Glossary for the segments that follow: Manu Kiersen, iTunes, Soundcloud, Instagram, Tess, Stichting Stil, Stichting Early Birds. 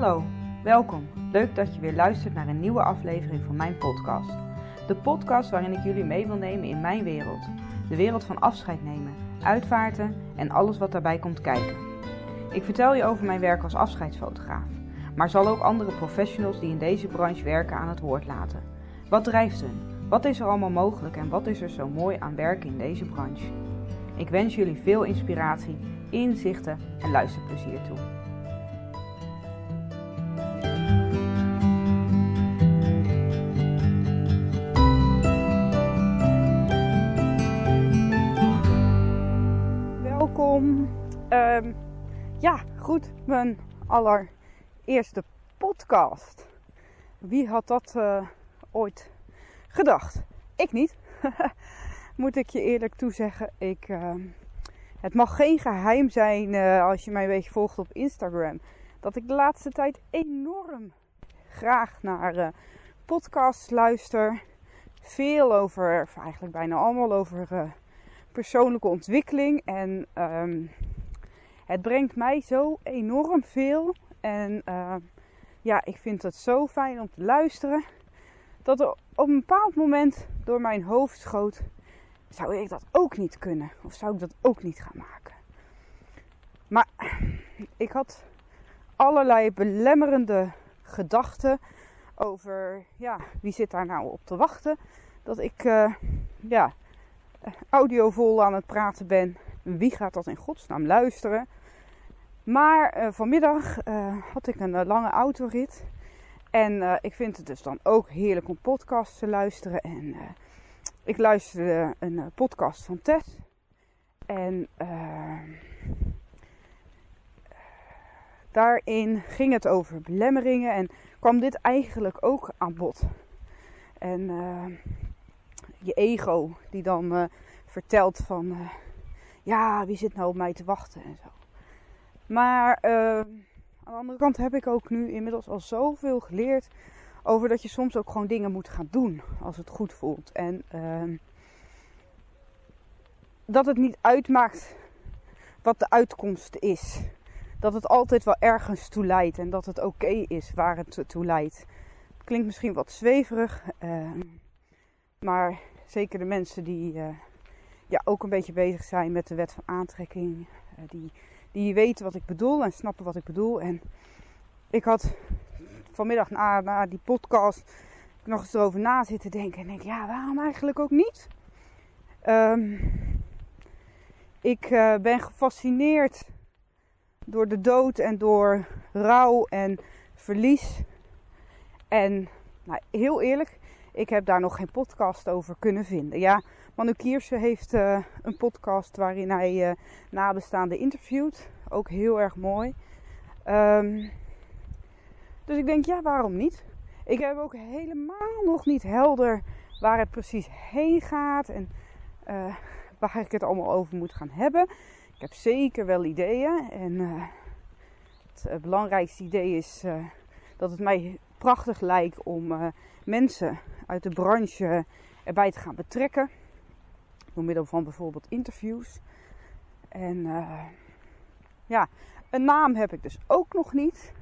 Hallo, welkom. Leuk dat je weer luistert naar een nieuwe aflevering van mijn podcast. De podcast waarin ik jullie mee wil nemen in mijn wereld. De wereld van afscheid nemen, uitvaarten en alles wat daarbij komt kijken. Ik vertel je over mijn werk als afscheidsfotograaf, maar zal ook andere professionals die in deze branche werken aan het woord laten. Wat drijft hen? Wat is er allemaal mogelijk en wat is er zo mooi aan werken in deze branche? Ik wens jullie veel inspiratie, inzichten en luisterplezier toe. Welkom. Goed, mijn allereerste podcast. Wie had dat ooit gedacht? Ik niet. Moet ik je eerlijk toezeggen. Het mag geen geheim zijn als je mij een beetje volgt op Instagram. Dat ik de laatste tijd enorm graag naar podcasts luister. Veel over, of eigenlijk bijna allemaal over persoonlijke ontwikkeling. En het brengt mij zo enorm veel. En ik vind het zo fijn om te luisteren. Dat er op een bepaald moment door mijn hoofd schoot. Zou ik dat ook niet kunnen? Of zou ik dat ook niet gaan maken? Maar ik had allerlei belemmerende gedachten over wie zit daar nou op te wachten. Dat ik audiovol aan het praten ben. Wie gaat dat in godsnaam luisteren? Maar vanmiddag had ik een lange autorit. En ik vind het dus dan ook heerlijk om podcasts te luisteren. En ik luisterde een podcast van Tess. En daarin ging het over belemmeringen. En kwam dit eigenlijk ook aan bod. En je ego die dan vertelt van... wie zit nou op mij te wachten en zo. Maar aan de andere kant heb ik ook nu inmiddels al zoveel geleerd... over dat je soms ook gewoon dingen moet gaan doen als het goed voelt. En dat het niet uitmaakt wat de uitkomst is. Dat het altijd wel ergens toe leidt en dat het oké is waar het toe leidt. Het klinkt misschien wat zweverig. Maar zeker de mensen die ook een beetje bezig zijn met de wet van aantrekking. Die weten wat ik bedoel en snappen wat ik bedoel. En ik had... vanmiddag na die podcast nog eens erover na zitten denken. En denk waarom eigenlijk ook niet? Ik ben gefascineerd door de dood en door rouw en verlies. En heel eerlijk, ik heb daar nog geen podcast over kunnen vinden. Ja, Manu Kiersen heeft een podcast waarin hij nabestaanden interviewt. Ook heel erg mooi. Dus ik denk, waarom niet? Ik heb ook helemaal nog niet helder waar het precies heen gaat en waar ik het allemaal over moet gaan hebben. Ik heb zeker wel ideeën en het belangrijkste idee is dat het mij prachtig lijkt om mensen uit de branche erbij te gaan betrekken. Door middel van bijvoorbeeld interviews. En een naam heb ik dus ook nog niet.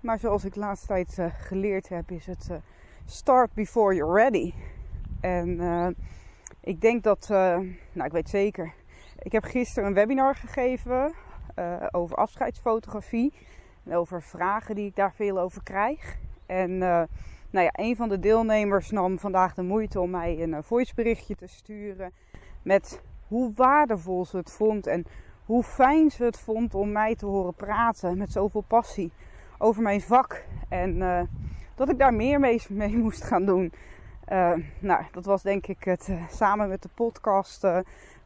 Maar zoals ik de laatste tijd geleerd heb, is het start before you're ready. En ik denk dat, ik weet zeker, ik heb gisteren een webinar gegeven over afscheidsfotografie. En over vragen die ik daar veel over krijg. En een van de deelnemers nam vandaag de moeite om mij een voiceberichtje te sturen. Met hoe waardevol ze het vond en hoe fijn ze het vond om mij te horen praten met zoveel passie. Over mijn vak en dat ik daar meer mee moest gaan doen. Dat was denk ik het samen met de podcast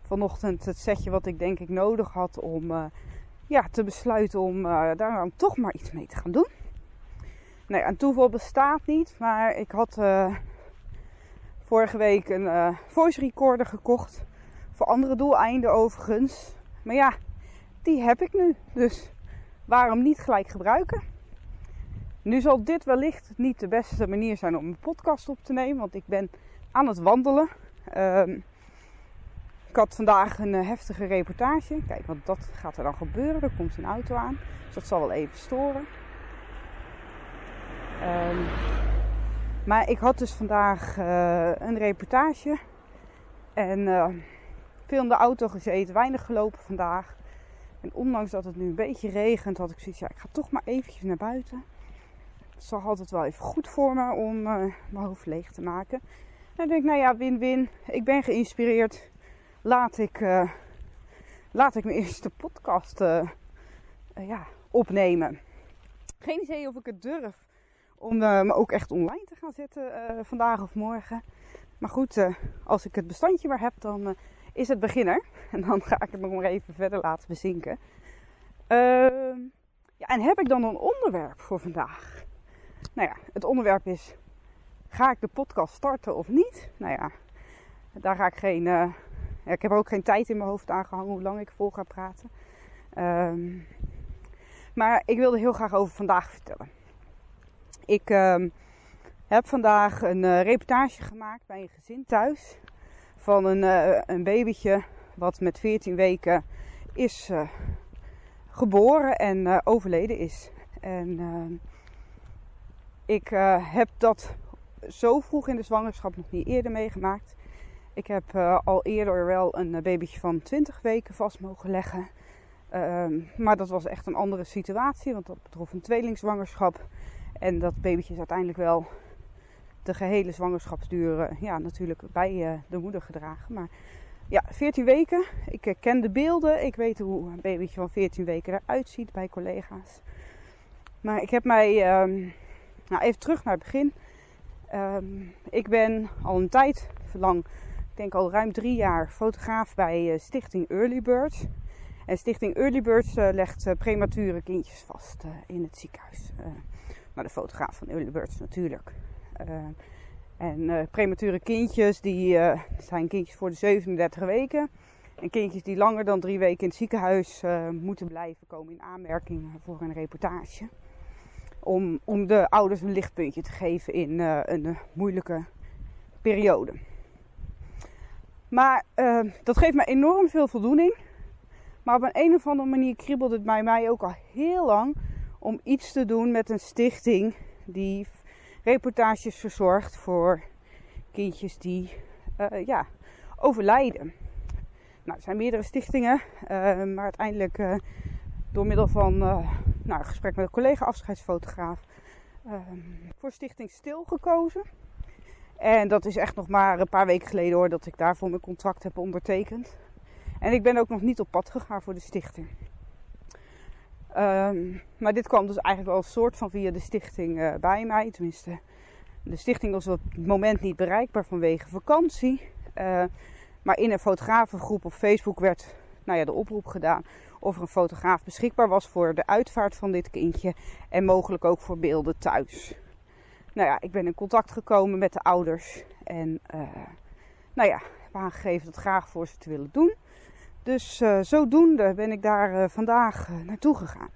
vanochtend het setje wat ik denk ik nodig had om te besluiten om daar dan toch maar iets mee te gaan doen. Nee, en toeval bestaat niet, maar ik had vorige week een voice recorder gekocht. Voor andere doeleinden overigens. Maar die heb ik nu. Dus waarom niet gelijk gebruiken? Nu zal dit wellicht niet de beste manier zijn om een podcast op te nemen. Want ik ben aan het wandelen. Ik had vandaag een heftige reportage. Kijk, want dat gaat er dan gebeuren. Er komt een auto aan. Dus dat zal wel even storen. Maar ik had dus vandaag een reportage en veel in de auto gezeten, weinig gelopen vandaag. En ondanks dat het nu een beetje regent, had ik zoiets, ja, ik ga toch maar eventjes naar buiten. Het is altijd wel even goed voor me om mijn hoofd leeg te maken. En dan denk ik, nou ja, win-win. Ik ben geïnspireerd. Laat ik mijn eerste podcast opnemen. Geen idee of ik het durf om me ook echt online te gaan zetten vandaag of morgen. Maar goed, als ik het bestandje maar heb, dan is het beginner. En dan ga ik het nog maar even verder laten bezinken. En heb ik dan een onderwerp voor vandaag? Nou ja, het onderwerp is, ga ik de podcast starten of niet? Nou ja, daar ga ik geen... ik heb ook geen tijd in mijn hoofd aangehangen hoe lang ik vol ga praten. Maar ik wilde heel graag over vandaag vertellen. Ik heb vandaag een reportage gemaakt bij een gezin thuis. Van een babytje wat met 14 weken is geboren en overleden is. En ik heb dat zo vroeg in de zwangerschap nog niet eerder meegemaakt. Ik heb al eerder wel een babytje van 20 weken vast mogen leggen. Maar dat was echt een andere situatie, want dat betrof een tweelingzwangerschap. En dat babytje is uiteindelijk wel de gehele zwangerschapsduur natuurlijk bij de moeder gedragen. Maar ja, 14 weken. Ik ken de beelden. Ik weet hoe een babytje van 14 weken eruit ziet bij collega's. Maar ik heb mij... even terug naar het begin. Ik ben al een tijd lang... Ik denk al ruim 3 jaar fotograaf bij Stichting Early Birds. En Stichting Early Birds legt premature kindjes vast in het ziekenhuis. Maar de fotograaf van Early Birds natuurlijk. En premature kindjes, die zijn kindjes voor de 37 weken. En kindjes die langer dan 3 weken in het ziekenhuis moeten blijven, komen in aanmerking voor een reportage. Om de ouders een lichtpuntje te geven in een moeilijke periode. Maar dat geeft me enorm veel voldoening. Maar op een of andere manier kriebelde het bij mij ook al heel lang om iets te doen met een stichting die reportages verzorgt voor kindjes die overlijden. Nou, er zijn meerdere stichtingen, maar uiteindelijk door middel van een gesprek met een collega afscheidsfotograaf voor Stichting Stil gekozen. En dat is echt nog maar een paar weken geleden hoor, dat ik daarvoor mijn contract heb ondertekend. En ik ben ook nog niet op pad gegaan voor de stichting. Maar dit kwam dus eigenlijk wel een soort van via de stichting bij mij. Tenminste, de stichting was op het moment niet bereikbaar vanwege vakantie. Maar in een fotografengroep op Facebook werd de oproep gedaan of er een fotograaf beschikbaar was voor de uitvaart van dit kindje. En mogelijk ook voor beelden thuis. Nou ja, ik ben in contact gekomen met de ouders en heb aangegeven dat graag voor ze te willen doen. Dus zodoende ben ik daar vandaag naartoe gegaan.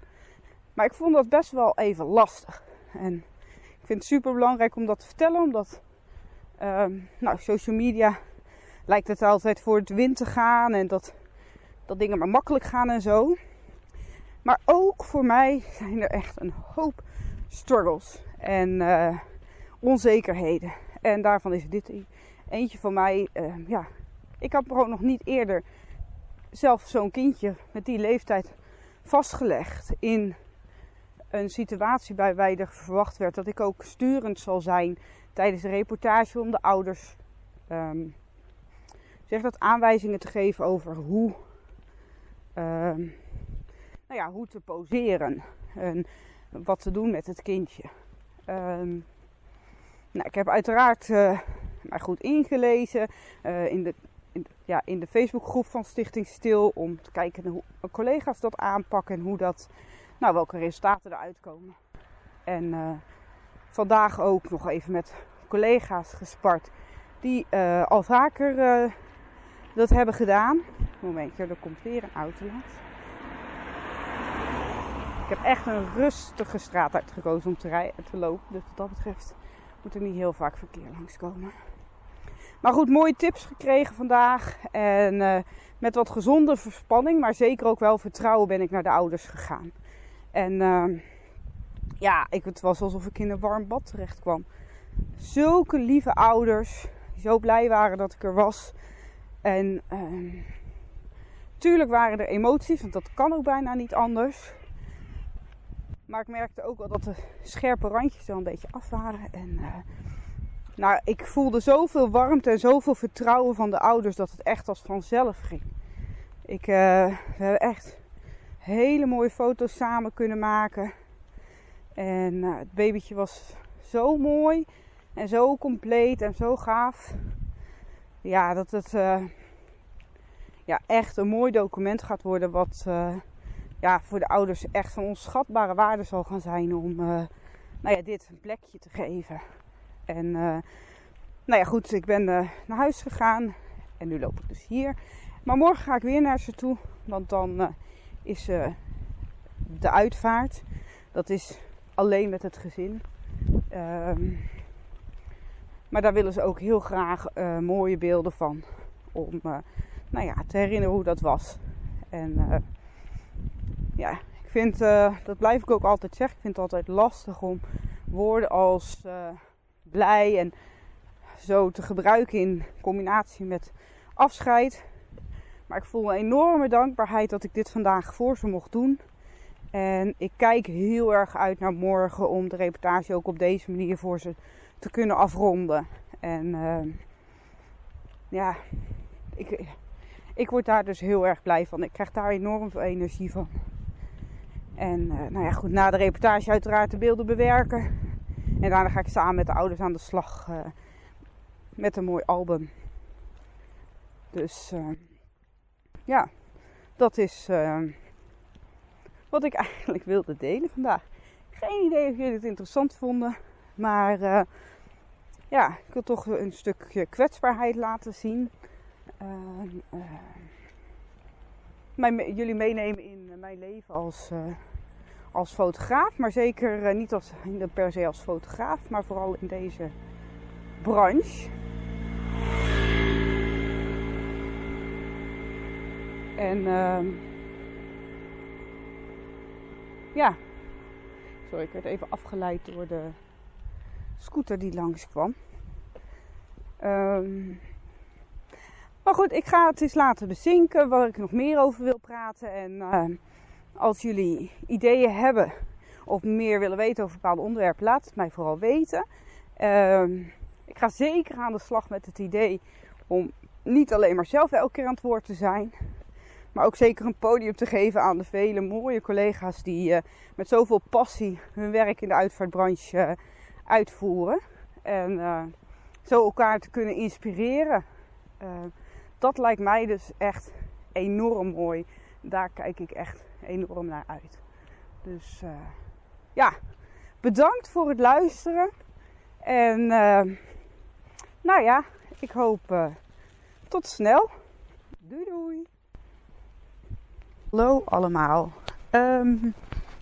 Maar ik vond dat best wel even lastig. En ik vind het super belangrijk om dat te vertellen, omdat social media lijkt het altijd voor het wind te gaan en dat dingen maar makkelijk gaan en zo. Maar ook voor mij zijn er echt een hoop struggles en onzekerheden. En daarvan is dit eentje van mij. Ik had gewoon nog niet eerder zelf zo'n kindje met die leeftijd vastgelegd in een situatie waarbij er verwacht werd dat ik ook sturend zal zijn tijdens de reportage om de ouders aanwijzingen te geven over hoe, hoe te poseren en wat te doen met het kindje. Ik heb uiteraard mij goed ingelezen in de Facebookgroep van Stichting Stil om te kijken hoe mijn collega's dat aanpakken en hoe dat, welke resultaten eruit komen. En vandaag ook nog even met collega's gespart die al vaker dat hebben gedaan. Momentje, er komt weer een auto langs. Ik heb echt een rustige straat uitgekozen om te lopen. Dus wat dat betreft moet er niet heel vaak verkeer langskomen. Maar goed, mooie tips gekregen vandaag. En met wat gezonde verspanning, maar zeker ook wel vertrouwen ben ik naar de ouders gegaan. En ja, het was alsof ik in een warm bad terecht kwam. Zulke lieve ouders, die zo blij waren dat ik er was. En tuurlijk waren er emoties, want dat kan ook bijna niet anders. Maar ik merkte ook wel dat de scherpe randjes wel een beetje af waren. En nou, ik voelde zoveel warmte en zoveel vertrouwen van de ouders dat het echt als vanzelf ging. We hebben echt hele mooie foto's samen kunnen maken. En het babytje was zo mooi en zo compleet en zo gaaf. Ja, dat het echt een mooi document gaat worden wat voor de ouders echt van onschatbare waarde zal gaan zijn om dit een plekje te geven. En goed, ik ben naar huis gegaan en nu loop ik dus hier. Maar morgen ga ik weer naar ze toe, want dan is de uitvaart. Dat is alleen met het gezin. Maar daar willen ze ook heel graag mooie beelden van. Om te herinneren hoe dat was. En ik vind, dat blijf ik ook altijd zeggen. Ik vind het altijd lastig om woorden als blij en zo te gebruiken in combinatie met afscheid. Maar ik voel een enorme dankbaarheid dat ik dit vandaag voor ze mocht doen. En ik kijk heel erg uit naar morgen om de reportage ook op deze manier voor ze te kunnen afronden. En ik word daar dus heel erg blij van. Ik krijg daar enorm veel energie van. En na de reportage uiteraard de beelden bewerken. En daarna ga ik samen met de ouders aan de slag met een mooi album. Dus dat is wat ik eigenlijk wilde delen vandaag. Geen idee of jullie het interessant vonden. Maar ik wil toch een stukje kwetsbaarheid laten zien. Jullie meenemen in mijn leven als fotograaf. Maar zeker niet per se als fotograaf. Maar vooral in deze branche. En sorry, ik werd even afgeleid door de scooter die langskwam. Maar goed, ik ga het eens laten bezinken waar ik nog meer over wil praten. En als jullie ideeën hebben of meer willen weten over bepaalde onderwerpen, laat het mij vooral weten. Ik ga zeker aan de slag met het idee om niet alleen maar zelf elke keer aan het woord te zijn, maar ook zeker een podium te geven aan de vele mooie collega's die met zoveel passie hun werk in de uitvaartbranche uitvoeren. En zo elkaar te kunnen inspireren. Dat lijkt mij dus echt enorm mooi. Daar kijk ik echt enorm naar uit. Dus bedankt voor het luisteren. En ik hoop tot snel. Doei doei. Hallo allemaal.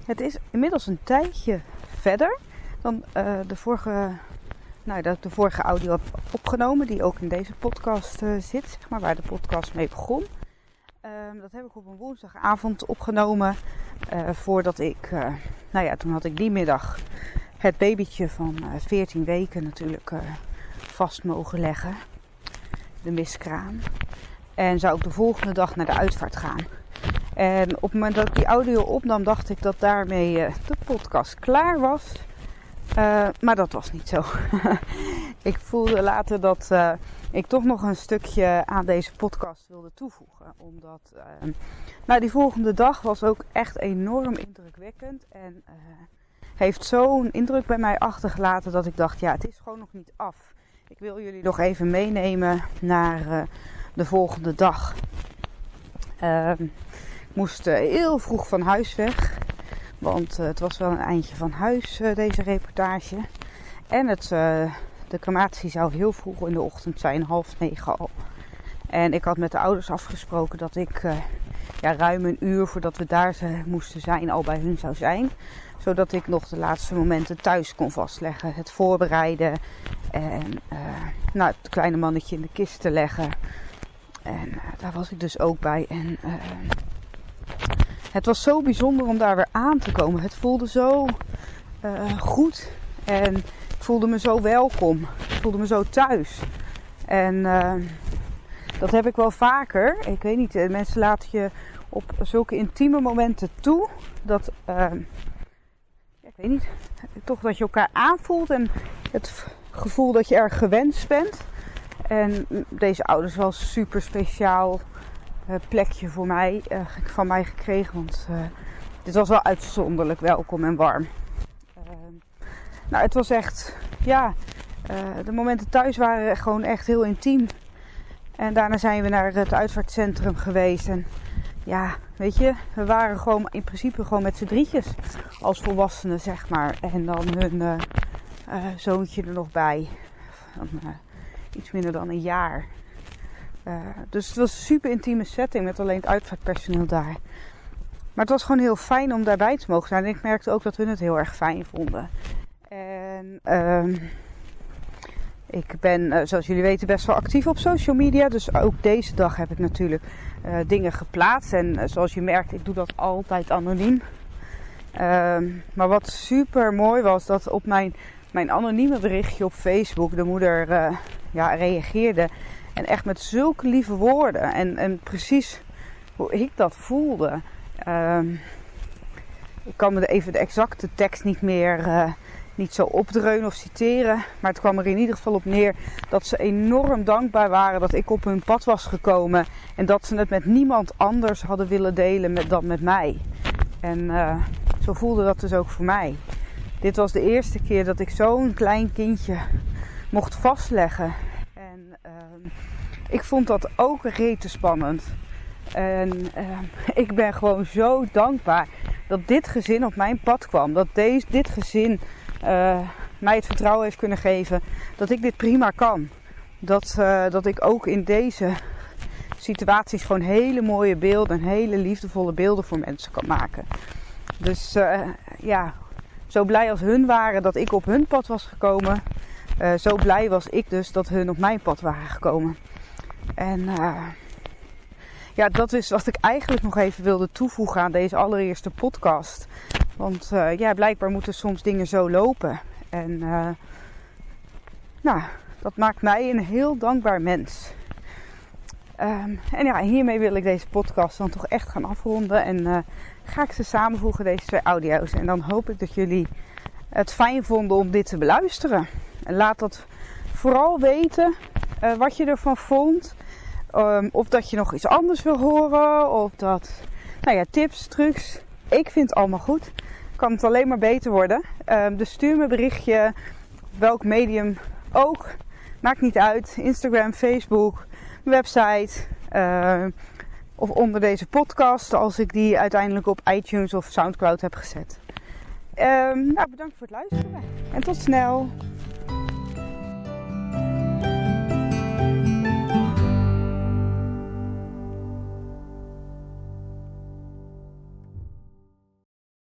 Het is inmiddels een tijdje verder dan de vorige audio heb opgenomen, die ook in deze podcast zit, waar de podcast mee begon. Dat heb ik op een woensdagavond opgenomen, voordat ik, toen had ik die middag het babytje van 14 weken natuurlijk vast mogen leggen, de miskraam. En zou ik de volgende dag naar de uitvaart gaan. En op het moment dat ik die audio opnam, dacht ik dat daarmee de podcast klaar was. Maar dat was niet zo. Ik voelde later dat ik toch nog een stukje aan deze podcast wilde toevoegen. Omdat die volgende dag was ook echt enorm indrukwekkend. En heeft zo'n indruk bij mij achtergelaten dat ik dacht, ja, het is gewoon nog niet af. Ik wil jullie nog even meenemen naar de volgende dag. Ik moest heel vroeg van huis weg. Want het was wel een eindje van huis, deze reportage. En de crematie zou heel vroeg in de ochtend zijn, 8:30 al. En ik had met de ouders afgesproken dat ik ruim een uur voordat we daar moesten zijn al bij hun zou zijn. Zodat ik nog de laatste momenten thuis kon vastleggen. Het voorbereiden en het kleine mannetje in de kist te leggen. En daar was ik dus ook bij. En het was zo bijzonder om daar weer aan te komen. Het voelde zo goed. En ik voelde me zo welkom. Ik voelde me zo thuis. En dat heb ik wel vaker. Ik weet niet, mensen laten je op zulke intieme momenten toe. Dat, ik weet niet, toch dat je elkaar aanvoelt. En het gevoel dat je erg gewenst bent. En deze ouders wel super speciaal plekje voor mij, van mij gekregen. Want dit was wel uitzonderlijk welkom en warm. Nou, het was echt, ja, de momenten thuis waren gewoon echt heel intiem. En daarna zijn we naar het uitvaartcentrum geweest. En ja, weet je, we waren gewoon in principe gewoon met z'n drietjes als volwassenen, zeg maar. En dan hun zoontje er nog bij. Van, iets minder dan een jaar. Dus het was een super intieme setting met alleen het uitvaartpersoneel daar. Maar het was gewoon heel fijn om daarbij te mogen zijn. En ik merkte ook dat hun het heel erg fijn vonden. En ik ben, zoals jullie weten, best wel actief op social media. Dus ook deze dag heb ik natuurlijk dingen geplaatst. En zoals je merkt, ik doe dat altijd anoniem. Maar wat super mooi was, dat op mijn anonieme berichtje op Facebook de moeder reageerde. En echt met zulke lieve woorden. En precies hoe ik dat voelde. Ik kan me even de exacte tekst niet meer niet zo opdreunen of citeren. Maar het kwam er in ieder geval op neer dat ze enorm dankbaar waren dat ik op hun pad was gekomen. En dat ze het met niemand anders hadden willen delen dan met mij. En zo voelde dat dus ook voor mij. Dit was de eerste keer dat ik zo'n klein kindje mocht vastleggen. En ik vond dat ook rete spannend. En ik ben gewoon zo dankbaar dat dit gezin op mijn pad kwam. Dat dit gezin mij het vertrouwen heeft kunnen geven dat ik dit prima kan. Dat ik ook in deze situaties gewoon hele mooie beelden en hele liefdevolle beelden voor mensen kan maken. Dus ja, zo blij als hun waren dat ik op hun pad was gekomen. Zo blij was ik dus dat hun op mijn pad waren gekomen. En ja, dat is wat ik eigenlijk nog even wilde toevoegen aan deze allereerste podcast. Want ja, blijkbaar moeten soms dingen zo lopen. En nou, dat maakt mij een heel dankbaar mens. En ja, hiermee wil ik deze podcast dan toch echt gaan afronden. En ga ik ze samenvoegen, deze twee audio's. En dan hoop ik dat jullie het fijn vonden om dit te beluisteren. En laat dat vooral weten wat je ervan vond. Of dat je nog iets anders wil horen. Of dat, nou ja, tips, trucs. Ik vind het allemaal goed. Kan het alleen maar beter worden. Dus stuur me een berichtje. Welk medium ook. Maakt niet uit. Instagram, Facebook, website. Of onder deze podcast. Als ik die uiteindelijk op iTunes of Soundcloud heb gezet. Nou, bedankt voor het luisteren. En tot snel.